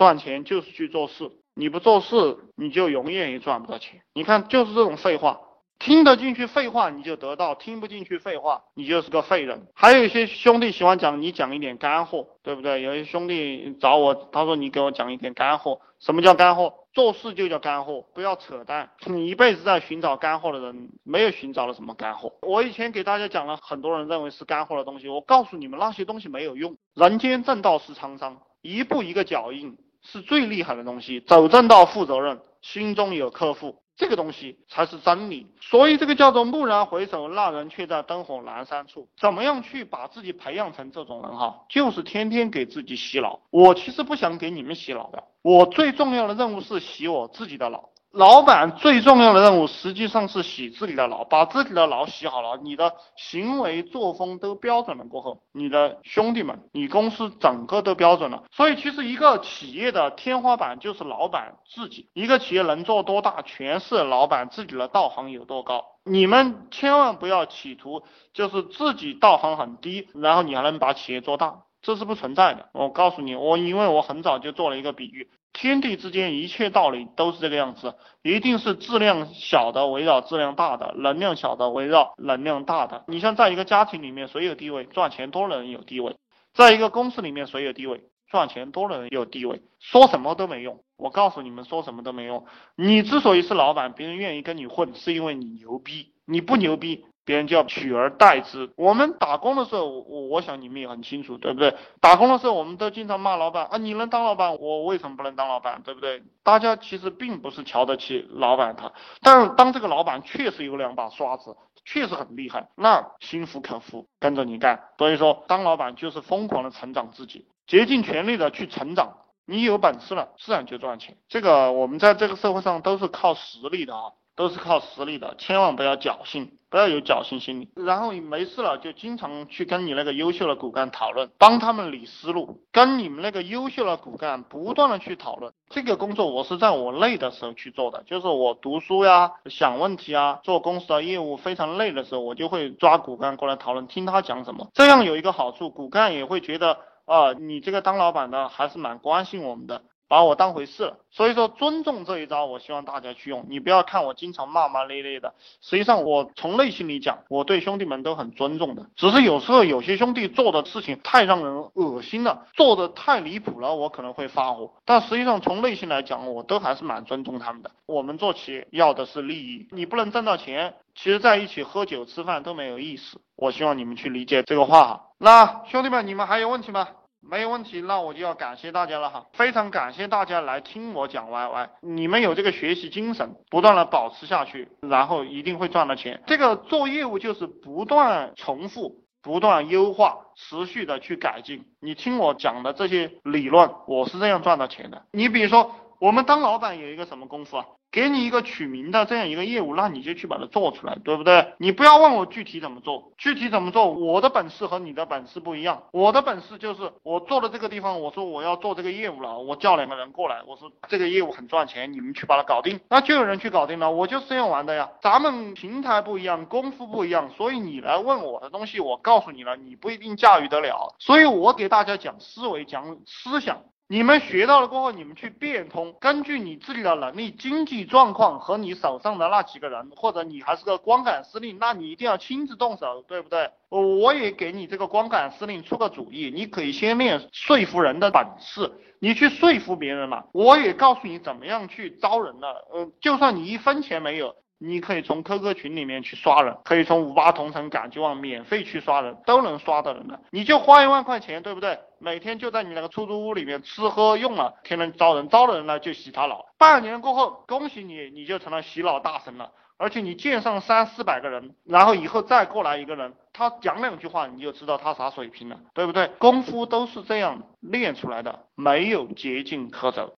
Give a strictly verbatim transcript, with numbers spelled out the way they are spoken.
赚钱就是去做事，你不做事你就永远也赚不到钱。你看就是这种废话，听得进去废话你就得到，听不进去废话你就是个废人。还有一些兄弟喜欢讲你讲一点干货，对不对？有些兄弟找我，他说你给我讲一点干货。什么叫干货？做事就叫干货，不要扯淡。你一辈子在寻找干货的人，没有寻找了什么干货。我以前给大家讲了很多人认为是干货的东西，我告诉你们那些东西没有用。人间正道是沧桑，一步一个脚印是最厉害的东西。走正道负责任，心中有客户，这个东西才是真理。所以这个叫做蓦然回首，那人却在灯火阑珊处。怎么样去把自己培养成这种人哈？就是天天给自己洗脑。我其实不想给你们洗脑的，我最重要的任务是洗我自己的脑。老板最重要的任务实际上是洗自己的脑，把自己的脑洗好了，你的行为作风都标准了过后，你的兄弟们，你公司整个都标准了。所以其实一个企业的天花板就是老板自己，一个企业能做多大，全是老板自己的道行有多高。你们千万不要企图就是自己道行很低，然后你还能把企业做大，这是不存在的。我告诉你，我因为我很早就做了一个比喻，天地之间一切道理都是这个样子，一定是质量小的围绕质量大的，能量小的围绕能量大的。你像在一个家庭里面谁有地位，赚钱多的人有地位；在一个公司里面谁有地位，赚钱多的人有地位。说什么都没用，我告诉你们，说什么都没用。你之所以是老板，别人愿意跟你混，是因为你牛逼，你不牛逼别人就要取而代之。我们打工的时候，我我想你们也很清楚，对不对？打工的时候我们都经常骂老板啊，你能当老板，我为什么不能当老板，对不对？大家其实并不是瞧得起老板他，但是当这个老板确实有两把刷子，确实很厉害，那心服口服，跟着你干。所以说当老板就是疯狂的成长自己，竭尽全力的去成长，你有本事了自然就赚钱。这个我们在这个社会上都是靠实力的啊，都是靠实力的，千万不要侥幸，不要有侥幸心理。然后你没事了就经常去跟你那个优秀的骨干讨论，帮他们理思路，跟你们那个优秀的骨干不断的去讨论。这个工作我是在我累的时候去做的，就是我读书呀，想问题啊，做公司的业务非常累的时候，我就会抓骨干过来讨论，听他讲什么。这样有一个好处，骨干也会觉得啊、呃，你这个当老板的还是蛮关心我们的，把我当回事了。所以说尊重这一招我希望大家去用。你不要看我经常骂骂咧咧的，实际上我从内心里讲，我对兄弟们都很尊重的，只是有时候有些兄弟做的事情太让人恶心了，做的太离谱了，我可能会发火，但实际上从内心来讲我都还是蛮尊重他们的。我们做企业要的是利益，你不能挣到钱，其实在一起喝酒吃饭都没有意思。我希望你们去理解这个话哈。那兄弟们，你们还有问题吗？没有问题，那我就要感谢大家了哈，非常感谢大家来听我讲歪歪。你们有这个学习精神，不断的保持下去，然后一定会赚到钱。这个做业务就是不断重复，不断优化，持续的去改进。你听我讲的这些理论，我是这样赚到钱的。你比如说我们当老板有一个什么功夫啊？给你一个取名的这样一个业务，那你就去把它做出来，对不对？你不要问我具体怎么做，具体怎么做，我的本事和你的本事不一样。我的本事就是我做了这个地方，我说我要做这个业务了，我叫两个人过来，我说这个业务很赚钱，你们去把它搞定，那就有人去搞定了。我就是这样玩的呀。咱们平台不一样，功夫不一样，所以你来问我的东西，我告诉你了，你不一定驾驭得了。所以我给大家讲思维，讲思想。你们学到了过后，你们去变通，根据你自己的能力、经济状况和你手上的那几个人，或者你还是个光杆司令，那你一定要亲自动手，对不对？我也给你这个光杆司令出个主意，你可以先练说服人的本事，你去说服别人嘛。我也告诉你怎么样去招人了，呃，就算你一分钱没有，你可以从 Q Q 群里面去刷人，可以从五八同城赶集网免费去刷人，都能刷到人的。你就花一万块钱，对不对？每天就在你那个出租屋里面吃喝用了，天天招人，招了人呢就洗他脑。半年过后，恭喜你，你就成了洗脑大神了。而且你见上三四百个人，然后以后再过来一个人，他讲两句话你就知道他啥水平了，对不对？功夫都是这样练出来的，没有捷径可走。